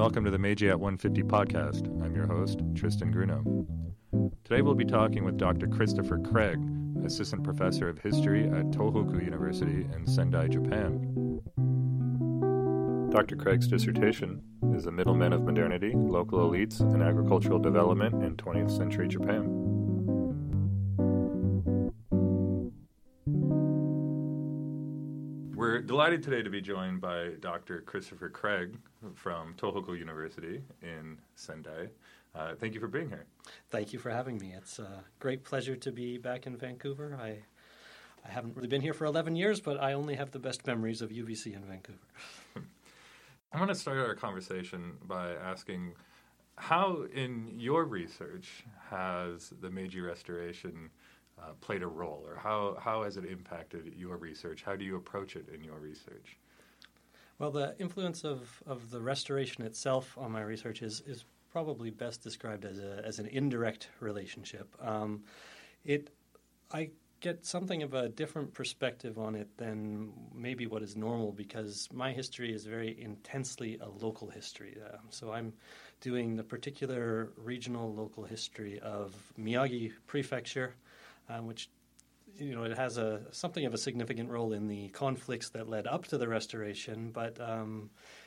Welcome to the Meiji at 150 podcast. I'm your host, Tristan Grunow. Today we'll be talking with Dr. Christopher Craig, Assistant Professor of History at Tohoku University in Sendai, Japan. Dr. Craig's dissertation is The Middlemen of Modernity, Local Elites, and Agricultural Development in 20th Century Japan. We're delighted today to be joined by Dr. Christopher Craig from Tohoku University in Sendai. Thank you for being here. Thank you for having me. It's a great pleasure to be back in Vancouver. I haven't really been here for 11 years, but I only have the best memories of UBC in Vancouver. I want to start our conversation by asking how, in your research, has the Meiji Restoration played a role, or how has it impacted your research? How do you approach it in your research? Well, the influence of the Restoration itself on my research is probably best described as an indirect relationship. I get something of a different perspective on it than maybe what is normal, because my history is very intensely a local history. So I'm doing the particular regional local history of Miyagi Prefecture, which, you know, it has something of a significant role in the conflicts that led up to the Restoration, but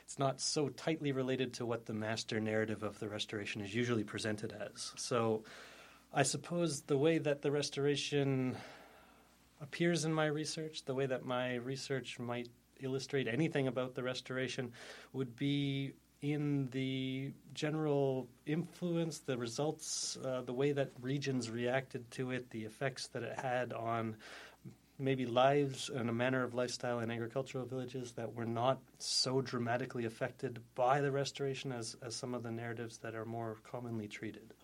it's not so tightly related to what the master narrative of the Restoration is usually presented as. So I suppose the way that the Restoration appears in my research, the way that my research might illustrate anything about the Restoration, would be in the general influence, the results, the way that regions reacted to it, the effects that it had on maybe lives and a manner of lifestyle in agricultural villages that were not so dramatically affected by the Restoration as some of the narratives that are more commonly treated.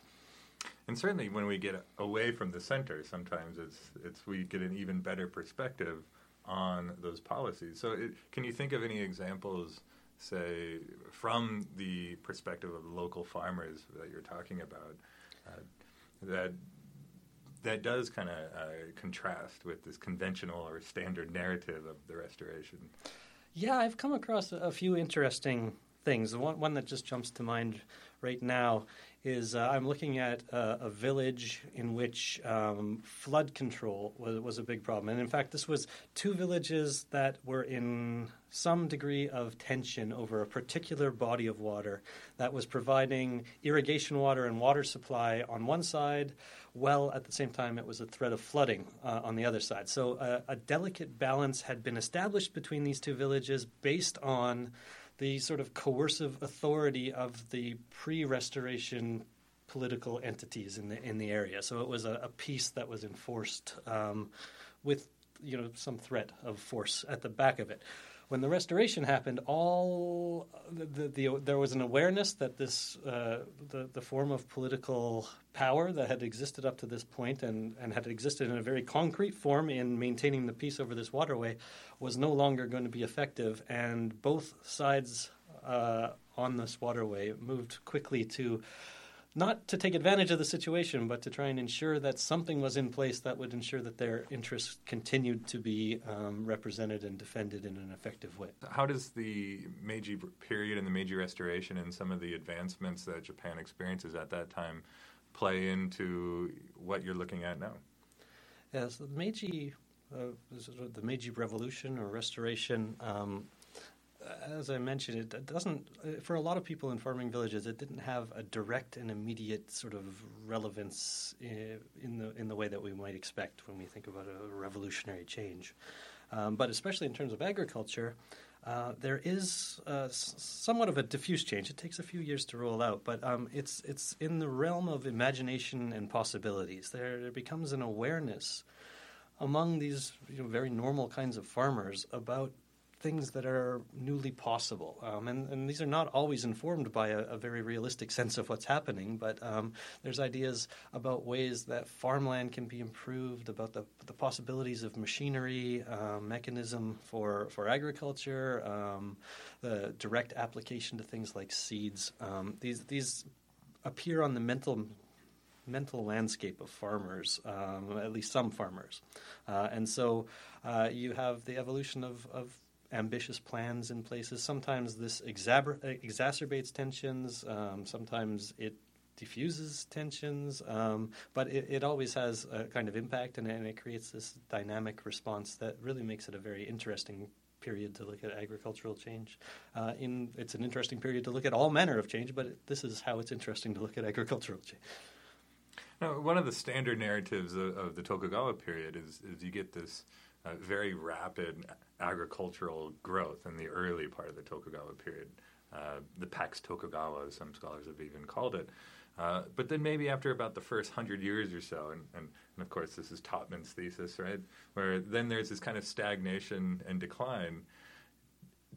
And certainly when we get away from the center, sometimes it's we get an even better perspective on those policies. So can you think of any examples, say, from the perspective of local farmers that you're talking about, that does kind of contrast with this conventional or standard narrative of the Restoration? Yeah, I've come across a few interesting things. One that just jumps to mind right now is I'm looking at a village in which flood control was a big problem. And in fact, this was two villages that were in some degree of tension over a particular body of water that was providing irrigation water and water supply on one side, while at the same time it was a threat of flooding on the other side. So a delicate balance had been established between these two villages based on the sort of coercive authority of the pre-Restoration political entities in the area. So it was a peace that was enforced with, you know, some threat of force at the back of it. When the Restoration happened, there was an awareness that this the form of political power that had existed up to this point and had existed in a very concrete form in maintaining the peace over this waterway was no longer going to be effective, and both sides on this waterway moved quickly to not to take advantage of the situation, but to try and ensure that something was in place that would ensure that their interests continued to be represented and defended in an effective way. How does the Meiji period and the Meiji Restoration and some of the advancements that Japan experiences at that time play into what you're looking at now? Yeah, so the Meiji Revolution or Restoration, as I mentioned, it doesn't, for a lot of people in farming villages, it didn't have a direct and immediate sort of relevance in the way that we might expect when we think about a revolutionary change. But especially in terms of agriculture, there is somewhat of a diffuse change. It takes a few years to roll out, but it's in the realm of imagination and possibilities. There becomes an awareness among these, you know, very normal kinds of farmers about things that are newly possible. And these are not always informed by a very realistic sense of what's happening, but there's ideas about ways that farmland can be improved, about the possibilities of machinery, mechanism for agriculture, the direct application to things like seeds. These appear on the mental landscape of farmers, at least some farmers. And so you have the evolution of ambitious plans in places. Sometimes this exacerbates tensions. Sometimes it diffuses tensions. But it always has a kind of impact, and it creates this dynamic response that really makes it a very interesting period to look at agricultural change. It's an interesting period to look at all manner of change, but this is how it's interesting to look at agricultural change. Now, one of the standard narratives of the Tokugawa period is you get this very rapid agricultural growth in the early part of the Tokugawa period. The Pax Tokugawa, as some scholars have even called it. But then maybe after about the first 100 years or so, and of course this is Topman's thesis, right, where then there's this kind of stagnation and decline.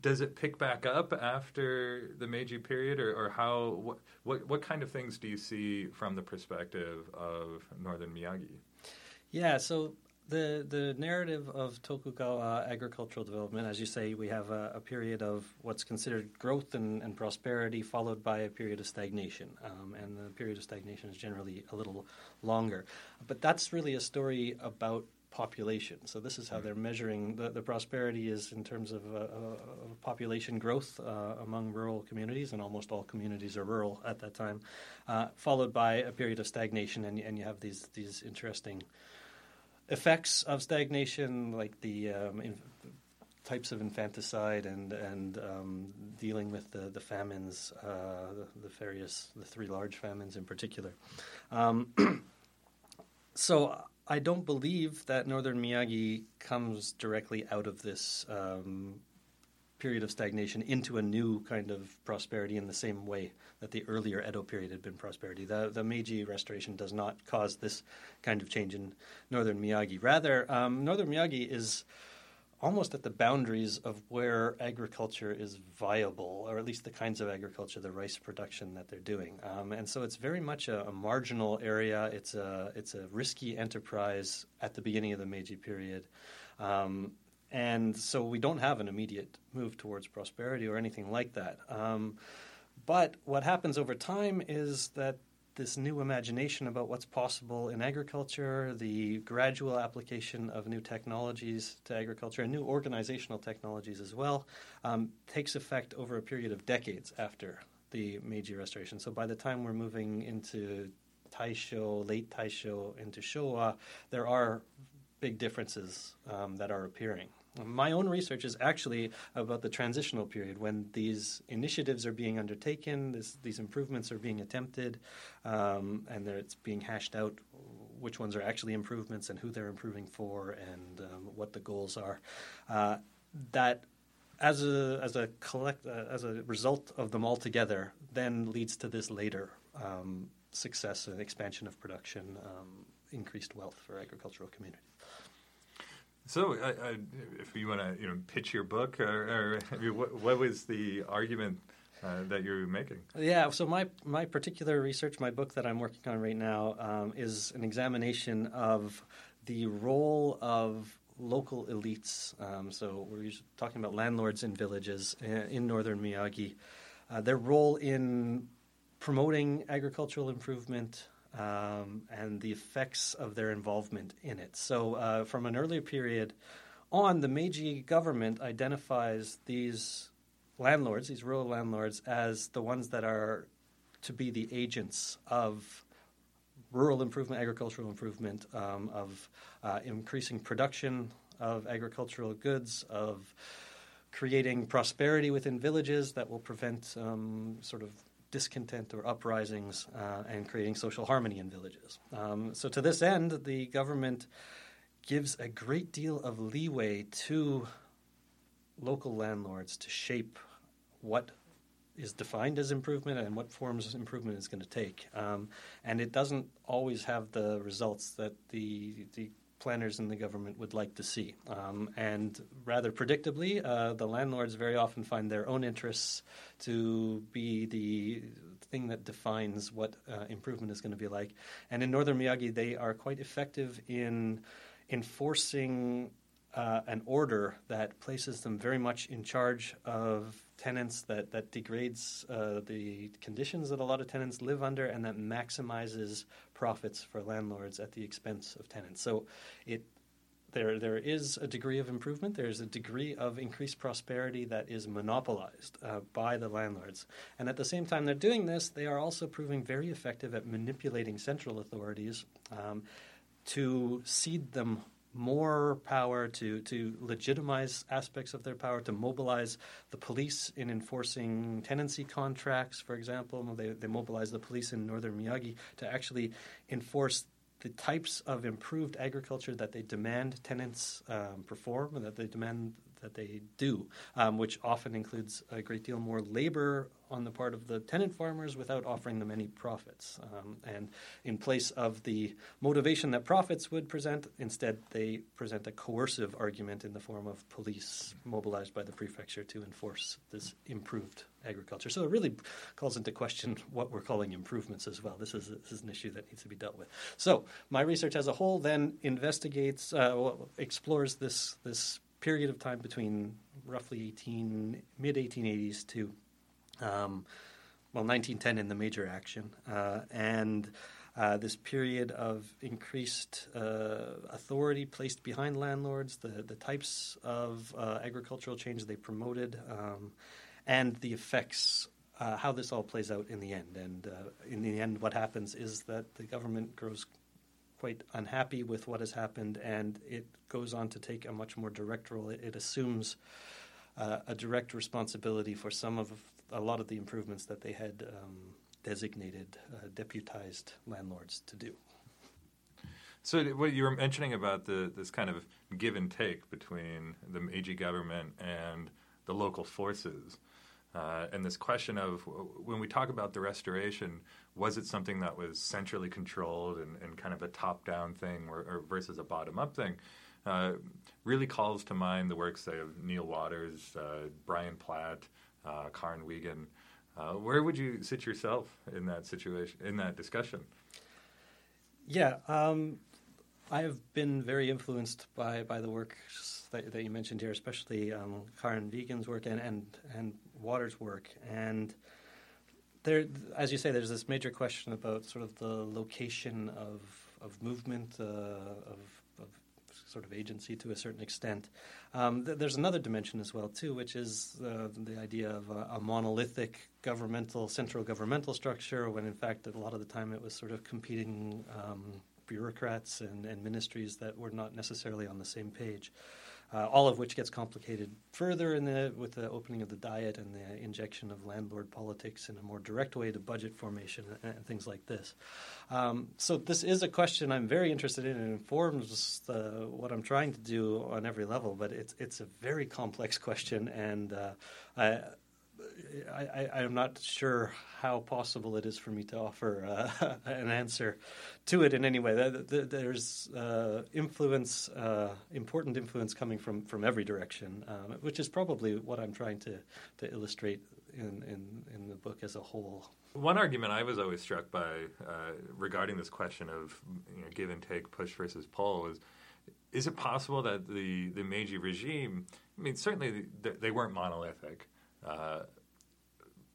Does it pick back up after the Meiji period, or how? What kind of things do you see from the perspective of Northern Miyagi? Yeah, so the narrative of Tokugawa agricultural development, as you say, we have a period of what's considered growth and prosperity, followed by a period of stagnation. And the period of stagnation is generally a little longer. But that's really a story about population. So this is how they're measuring the prosperity is in terms of population growth among rural communities, and almost all communities are rural at that time, followed by a period of stagnation, and you have these interesting effects of stagnation, like the types of infanticide and dealing with the famines, the three large famines in particular. So I don't believe that Northern Miyagi comes directly out of this period of stagnation into a new kind of prosperity in the same way that the earlier Edo period had been prosperity. The Meiji Restoration does not cause this kind of change in Northern Miyagi. Rather, Northern Miyagi is almost at the boundaries of where agriculture is viable, or at least the kinds of agriculture, the rice production that they're doing. And so it's very much a marginal area. It's a risky enterprise at the beginning of the Meiji period. And so we don't have an immediate move towards prosperity or anything like that. But what happens over time is that this new imagination about what's possible in agriculture, the gradual application of new technologies to agriculture and new organizational technologies as well, takes effect over a period of decades after the Meiji Restoration. So by the time we're moving into Taisho, late Taisho, into Showa, there are big differences that are appearing. My own research is actually about the transitional period when these initiatives are being undertaken, these improvements are being attempted, and it's being hashed out which ones are actually improvements and who they're improving for and what the goals are. That as a result of them all together then leads to this later success and expansion of production, increased wealth for agricultural communities. So, if you want to, pitch your book, or what was the argument that you're making? Yeah. So my particular research, my book that I'm working on right now, is an examination of the role of local elites. So we're talking about landlords in villages in Northern Miyagi, their role in promoting agricultural improvement. And the effects of their involvement in it. So from an earlier period on, the Meiji government identifies these landlords, these rural landlords, as the ones that are to be the agents of rural improvement, agricultural improvement, of increasing production of agricultural goods, of creating prosperity within villages that will prevent sort of discontent or uprisings, and creating social harmony in villages. So to this end, the government gives a great deal of leeway to local landlords to shape what is defined as improvement and what forms improvement is going to take. And it doesn't always have the results that the planners in the government would like to see. And rather predictably, the landlords very often find their own interests to be the thing that defines what improvement is going to be like. And in Northern Miyagi, they are quite effective in enforcing an order that places them very much in charge of tenants, that degrades the conditions that a lot of tenants live under, and that maximizes profits for landlords at the expense of tenants. So it There is a degree of improvement. There is a degree of increased prosperity that is monopolized by the landlords. And at the same time they're doing this, they are also proving very effective at manipulating central authorities to cede them more power, to legitimize aspects of their power, to mobilize the police in enforcing tenancy contracts, for example. They mobilize the police in northern Miyagi to actually enforce the types of improved agriculture that they demand tenants perform and that they demand that they do, which often includes a great deal more labor on the part of the tenant farmers without offering them any profits. And in place of the motivation that profits would present, instead they present a coercive argument in the form of police mobilized by the prefecture to enforce this improved agriculture. So it really calls into question what we're calling improvements as well. This is an issue that needs to be dealt with. So my research as a whole then investigates, explores this period of time between roughly mid-1880s to, 1910 in the major action, and this period of increased authority placed behind landlords, the types of agricultural change they promoted, and the effects, how this all plays out in the end. And in the end, what happens is that the government grows quite unhappy with what has happened, and it goes on to take a much more direct role. It assumes a direct responsibility for a lot of the improvements that they had designated, deputized landlords to do. So what you were mentioning about this kind of give and take between the Meiji government and the local forces, and this question of when we talk about the restoration, was it something that was centrally controlled and kind of a top-down thing or versus a bottom-up thing, really calls to mind the works of Neil Waters, Brian Platt, Karin Wiegand. Where would you sit yourself in that situation, in that discussion? Yeah, I have been very influenced by the works that you mentioned here, especially Karin Wiegand's work and Waters' work. And there, as you say, there's this major question about sort of the location of movement, of sort of agency to a certain extent. There's another dimension as well, too, which is the idea of a monolithic central governmental structure, when in fact a lot of the time it was sort of competing bureaucrats and ministries that were not necessarily on the same page. All of which gets complicated further with the opening of the Diet and the injection of landlord politics in a more direct way to budget formation and things like this. So this is a question I'm very interested in, and informs what I'm trying to do on every level, but it's a very complex question, and I'm not sure how possible it is for me to offer an answer to it in any way. There's important influence coming from every direction, which is probably what I'm trying to illustrate in the book as a whole. One argument I was always struck by regarding this question of give and take, push versus pull, is it possible that the Meiji regime, I mean, certainly they weren't monolithic,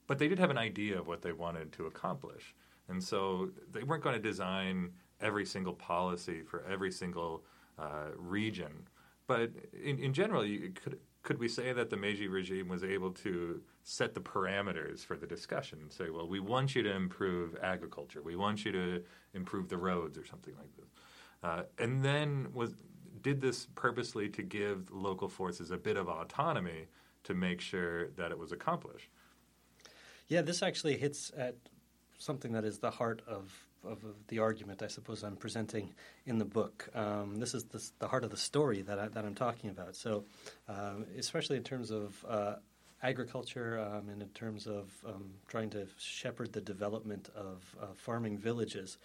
but they did have an idea of what they wanted to accomplish. And so they weren't going to design every single policy for every single region. But in general, could we say that the Meiji regime was able to set the parameters for the discussion and say, well, we want you to improve agriculture. We want you to improve the roads or something like this. And then did this purposely to give local forces a bit of autonomy to make sure that it was accomplished? Yeah, this actually hits at something that is the heart of the argument, I suppose, I'm presenting in the book. This is the heart of the story that I'm talking about. So especially in terms of agriculture and in terms of trying to shepherd the development of farming villages,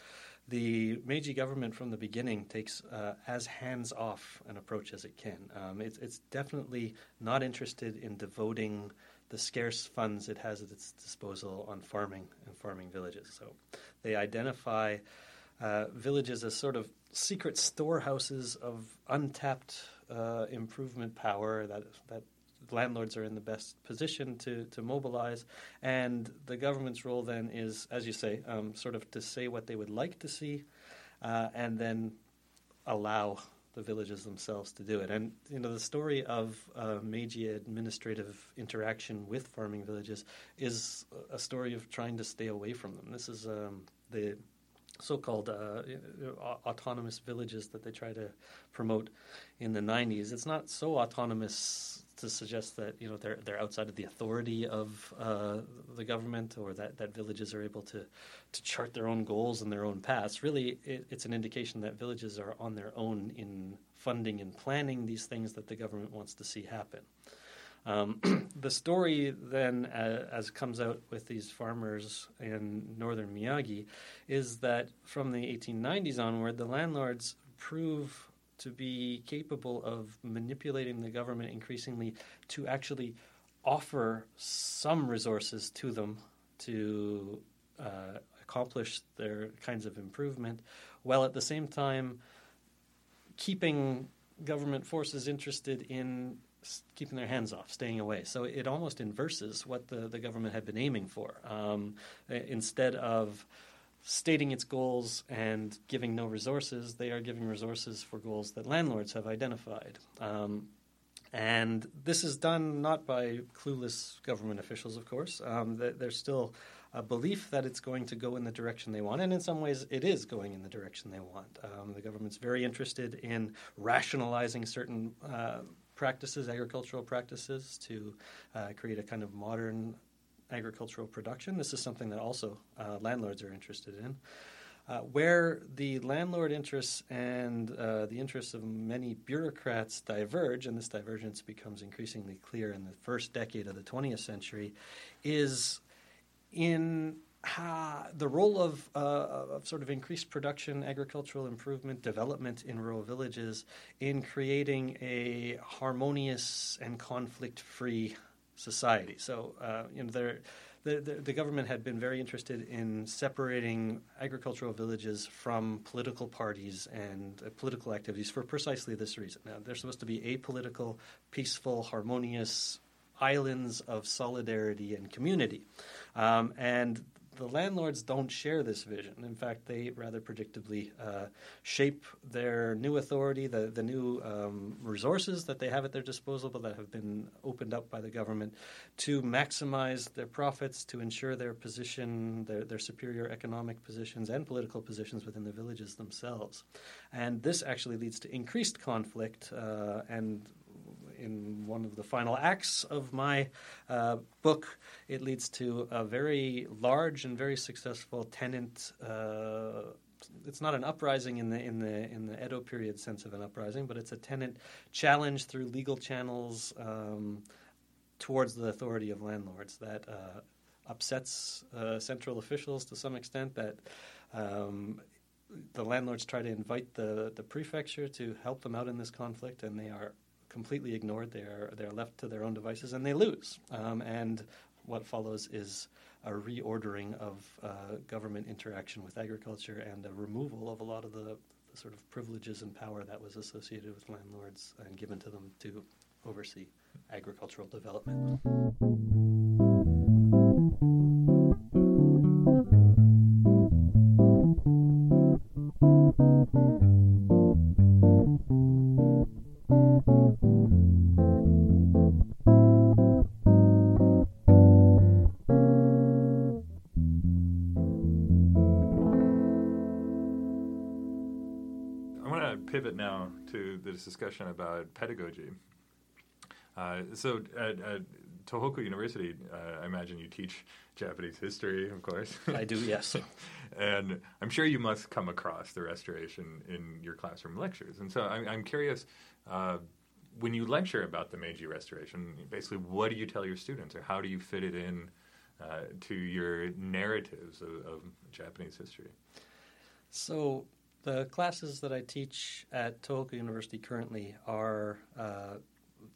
the Meiji government from the beginning takes as hands-off an approach as it can. It's definitely not interested in devoting the scarce funds it has at its disposal on farming and farming villages. So they identify villages as sort of secret storehouses of untapped improvement power that landlords are in the best position to mobilize, and the government's role then is, as you say, sort of to say what they would like to see, and then allow the villages themselves to do it. And, you know, the story of Meiji administrative interaction with farming villages is a story of trying to stay away from them. This is the so-called autonomous villages that they try to promote in the 90s. It's not so autonomous to suggest that, you know, they're outside of the authority of the government, or that villages are able to chart their own goals and their own paths. Really, it's an indication that villages are on their own in funding and planning these things that the government wants to see happen. The story then, as comes out with these farmers in northern Miyagi, is that from the 1890s onward, the landlords prove to be capable of manipulating the government increasingly to actually offer some resources to them to accomplish their kinds of improvement, while at the same time keeping government forces interested in keeping their hands off, staying away. So it almost inverses what the government had been aiming for. Instead of stating its goals and giving no resources, they are giving resources for goals that landlords have identified. And this is done not by clueless government officials, of course. There's still a belief that it's going to go in the direction they want, and in some ways it is going in the direction they want. The government's very interested in rationalizing certain practices, agricultural practices, to create a kind of modern agricultural production. This is something that also landlords are interested in. Where the landlord interests and the interests of many bureaucrats diverge, and this divergence becomes increasingly clear in the first decade of the 20th century, is in the role of sort of increased production, agricultural improvement, development in rural villages in creating a harmonious and conflict-free society. So, you know, the government had been very interested in separating agricultural villages from political parties and political activities for precisely this reason. Now, they're supposed to be apolitical, peaceful, harmonious islands of solidarity and community, and the landlords don't share this vision. In fact, they rather predictably shape their new authority, the new resources that they have at their disposal but that have been opened up by the government, to maximize their profits, to ensure their position, their superior economic positions and political positions within the villages themselves. And this actually leads to increased conflict, and in one of the final acts of my book, it leads to a very large and very successful tenant. It's not an uprising in the Edo period sense of an uprising, but it's a tenant challenge through legal channels towards the authority of landlords that upsets central officials to some extent. That the landlords try to invite the prefecture to help them out in this conflict, and they are completely ignored. They're left to their own devices, and they lose. And what follows is a reordering of government interaction with agriculture and a removal of a lot of the sort of privileges and power that was associated with landlords and given to them to oversee agricultural development. Pivot now to this discussion about pedagogy. So at Tohoku University, I imagine you teach Japanese history, of course. I do, yes. And I'm sure you must come across the Restoration in your classroom lectures. And so I'm curious, when you lecture about the Meiji Restoration, basically what do you tell your students, or how do you fit it in to your narratives of Japanese history? So the classes that I teach at Tohoku University currently are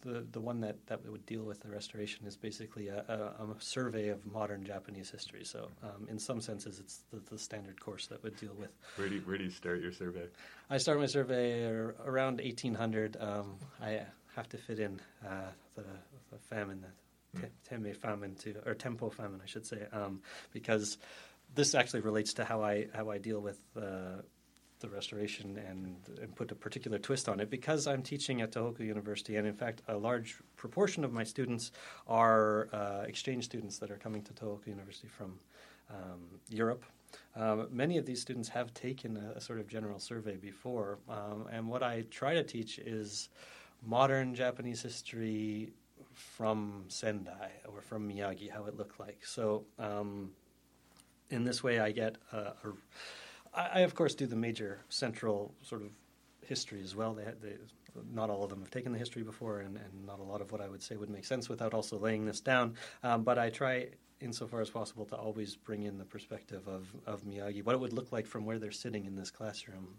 the one that would deal with the Restoration is basically a survey of modern Japanese history. So in some senses, it's the standard course that would deal with. Where do you start your survey? I start my survey around 1800. I have to fit in the famine, the Tempo famine, or Tempo famine, I should say, because this actually relates to how I deal with the Restoration and put a particular twist on it because I'm teaching at Tohoku University, and in fact a large proportion of my students are exchange students that are coming to Tohoku University from Europe. Many of these students have taken a sort of general survey before, and what I try to teach is modern Japanese history from Sendai or from Miyagi, how it looked like. So in this way I get I of course do the major central sort of history as well. Not all of them have taken the history before, and not a lot of what I would say would make sense without also laying this down. But I try, insofar as possible, to always bring in the perspective of Miyagi, what it would look like from where they're sitting in this classroom.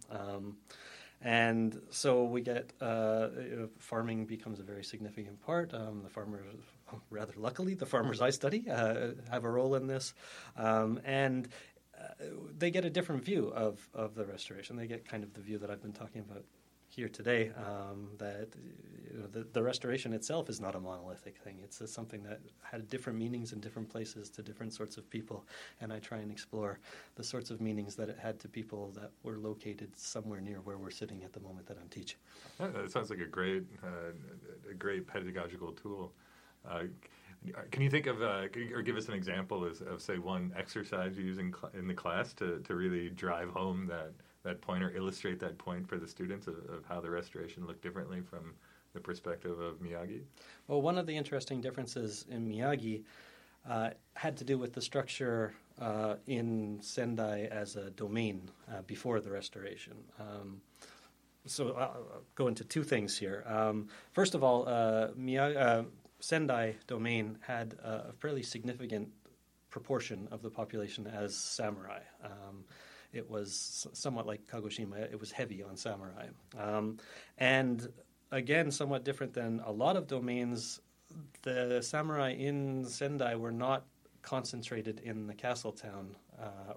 And so we get farming becomes a very significant part. The farmers, rather luckily, the farmers I study have a role in this. And they get a different view of the Restoration. They get kind of the view that I've been talking about here today, that the Restoration itself is not a monolithic thing. It's something that had different meanings in different places to different sorts of people, and I try and explore the sorts of meanings that it had to people that were located somewhere near where we're sitting at the moment that I'm teaching. That sounds like a great pedagogical tool. Can you think of or give us an example of say one exercise you use in the class to really drive home that point or illustrate that point for the students of how the Restoration looked differently from the perspective of Miyagi? Well, one of the interesting differences in Miyagi had to do with the structure in Sendai as a domain before the Restoration. So I'll go into two things here. First of all, Sendai domain had a fairly significant proportion of the population as samurai. It was somewhat like Kagoshima. It was heavy on samurai. And again, somewhat different than a lot of domains, the samurai in Sendai were not concentrated in the castle town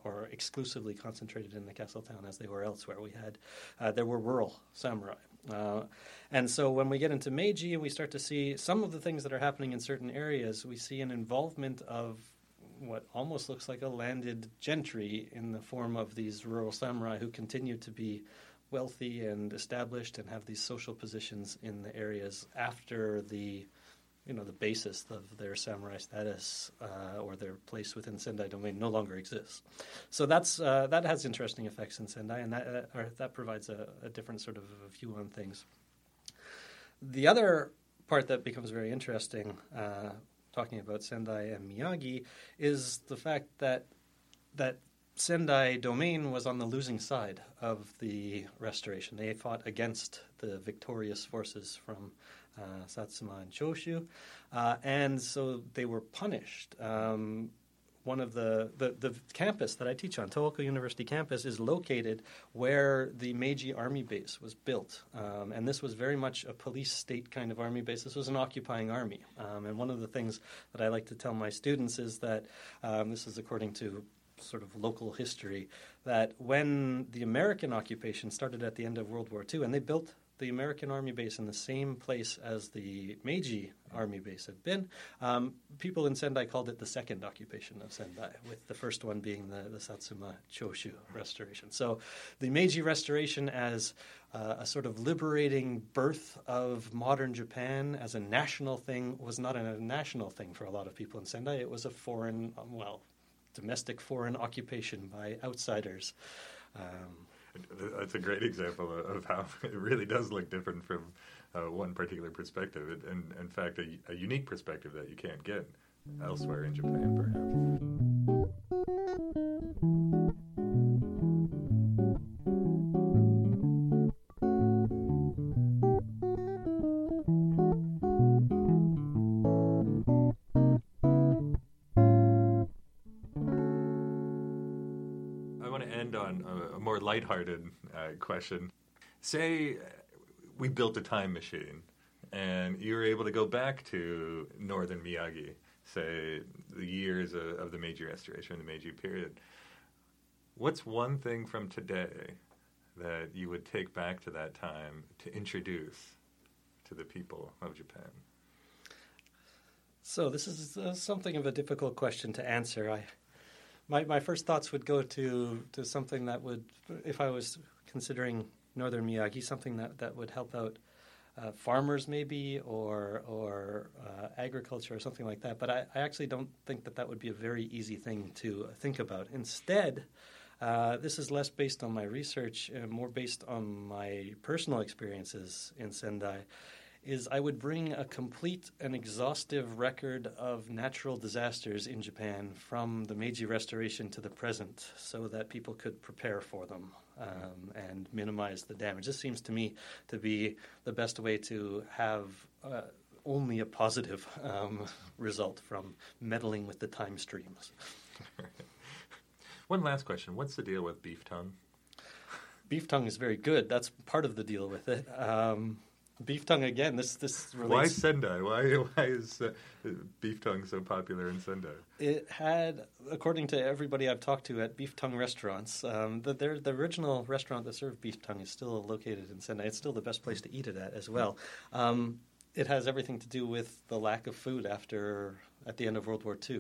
or exclusively concentrated in the castle town as they were elsewhere. There were rural samurai. And so when we get into Meiji and we start to see some of the things that are happening in certain areas, we see an involvement of what almost looks like a landed gentry in the form of these rural samurai who continue to be wealthy and established and have these social positions in the areas after the basis of their samurai status or their place within Sendai domain no longer exists. So that has interesting effects in Sendai, and that provides a different sort of view on things. The other part that becomes very interesting, talking about Sendai and Miyagi, is the fact that Sendai domain was on the losing side of the Restoration. They fought against the victorious forces from Satsuma and Choshu, and so they were punished. One of the campus that I teach on, Tohoku University campus, is located where the Meiji army base was built. And this was very much a police state kind of army base. This was an occupying army. And one of the things that I like to tell my students is that, this is according to sort of local history, that when the American occupation started at the end of World War II, and they built the American army base in the same place as the Meiji army base had been, people in Sendai called it the second occupation of Sendai, with the first one being the Satsuma-Choshu Restoration. So the Meiji Restoration as a sort of liberating birth of modern Japan as a national thing was not a national thing for a lot of people in Sendai. It was a foreign, domestic foreign occupation by outsiders. That's a great example of how it really does look different from one particular perspective, and in fact a unique perspective that you can't get elsewhere in Japan, perhaps. I want to end on a more lighthearted question. Say we built a time machine and you were able to go back to northern Miyagi, say the years of the Meiji Restoration, the Meiji Period. What's one thing from today that you would take back to that time to introduce to the people of Japan? So this is something of a difficult question to answer. My first thoughts would go to something that would, if I was considering northern Miyagi, something that would help out farmers maybe or agriculture or something like that. But I actually don't think that would be a very easy thing to think about. Instead, this is less based on my research and more based on my personal experiences in Sendai, is I would bring a complete and exhaustive record of natural disasters in Japan from the Meiji Restoration to the present so that people could prepare for them and minimize the damage. This seems to me to be the best way to have only a positive result from meddling with the time streams. One last question. What's the deal with beef tongue? Beef tongue is very good. That's part of the deal with it. Beef tongue again. This relates. Why Sendai? Why is beef tongue so popular in Sendai? It had, according to everybody I've talked to at beef tongue restaurants, the original restaurant that served beef tongue is still located in Sendai. It's still the best place to eat it at as well. It has everything to do with the lack of food at the end of World War II.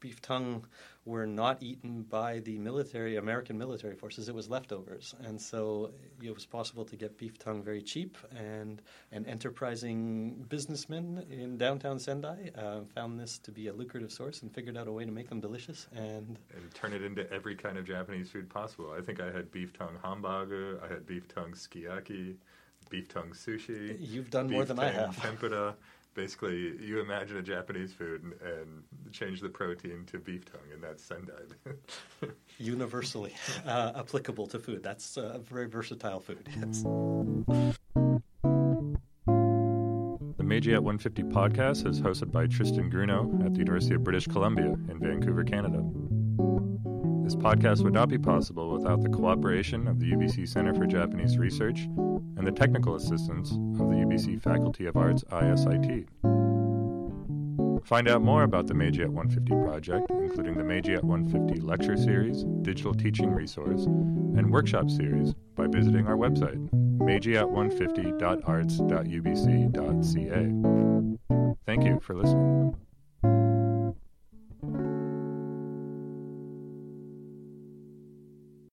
Beef tongue were not eaten by the American military forces. It was leftovers. And so it was possible to get beef tongue very cheap. And an enterprising businessman in downtown Sendai found this to be a lucrative source and figured out a way to make them delicious. And turn it into every kind of Japanese food possible. I think I had beef tongue hamburger. I had beef tongue sukiyaki, beef tongue sushi. You've done more than I have. Beef tongue tempura. Basically, you imagine a Japanese food and change the protein to beef tongue, and that's Sendai. Universally applicable to food. That's a very versatile food, yes. The Meiji at 150 podcast is hosted by Tristan Grunow at the University of British Columbia in Vancouver, Canada. This podcast would not be possible without the cooperation of the UBC Center for Japanese Research and the technical assistance of the UBC Faculty of Arts ISIT. Find out more about the Meiji at 150 project, including the Meiji at 150 lecture series, digital teaching resource, and workshop series by visiting our website, meijiat150.arts.ubc.ca. Thank you for listening.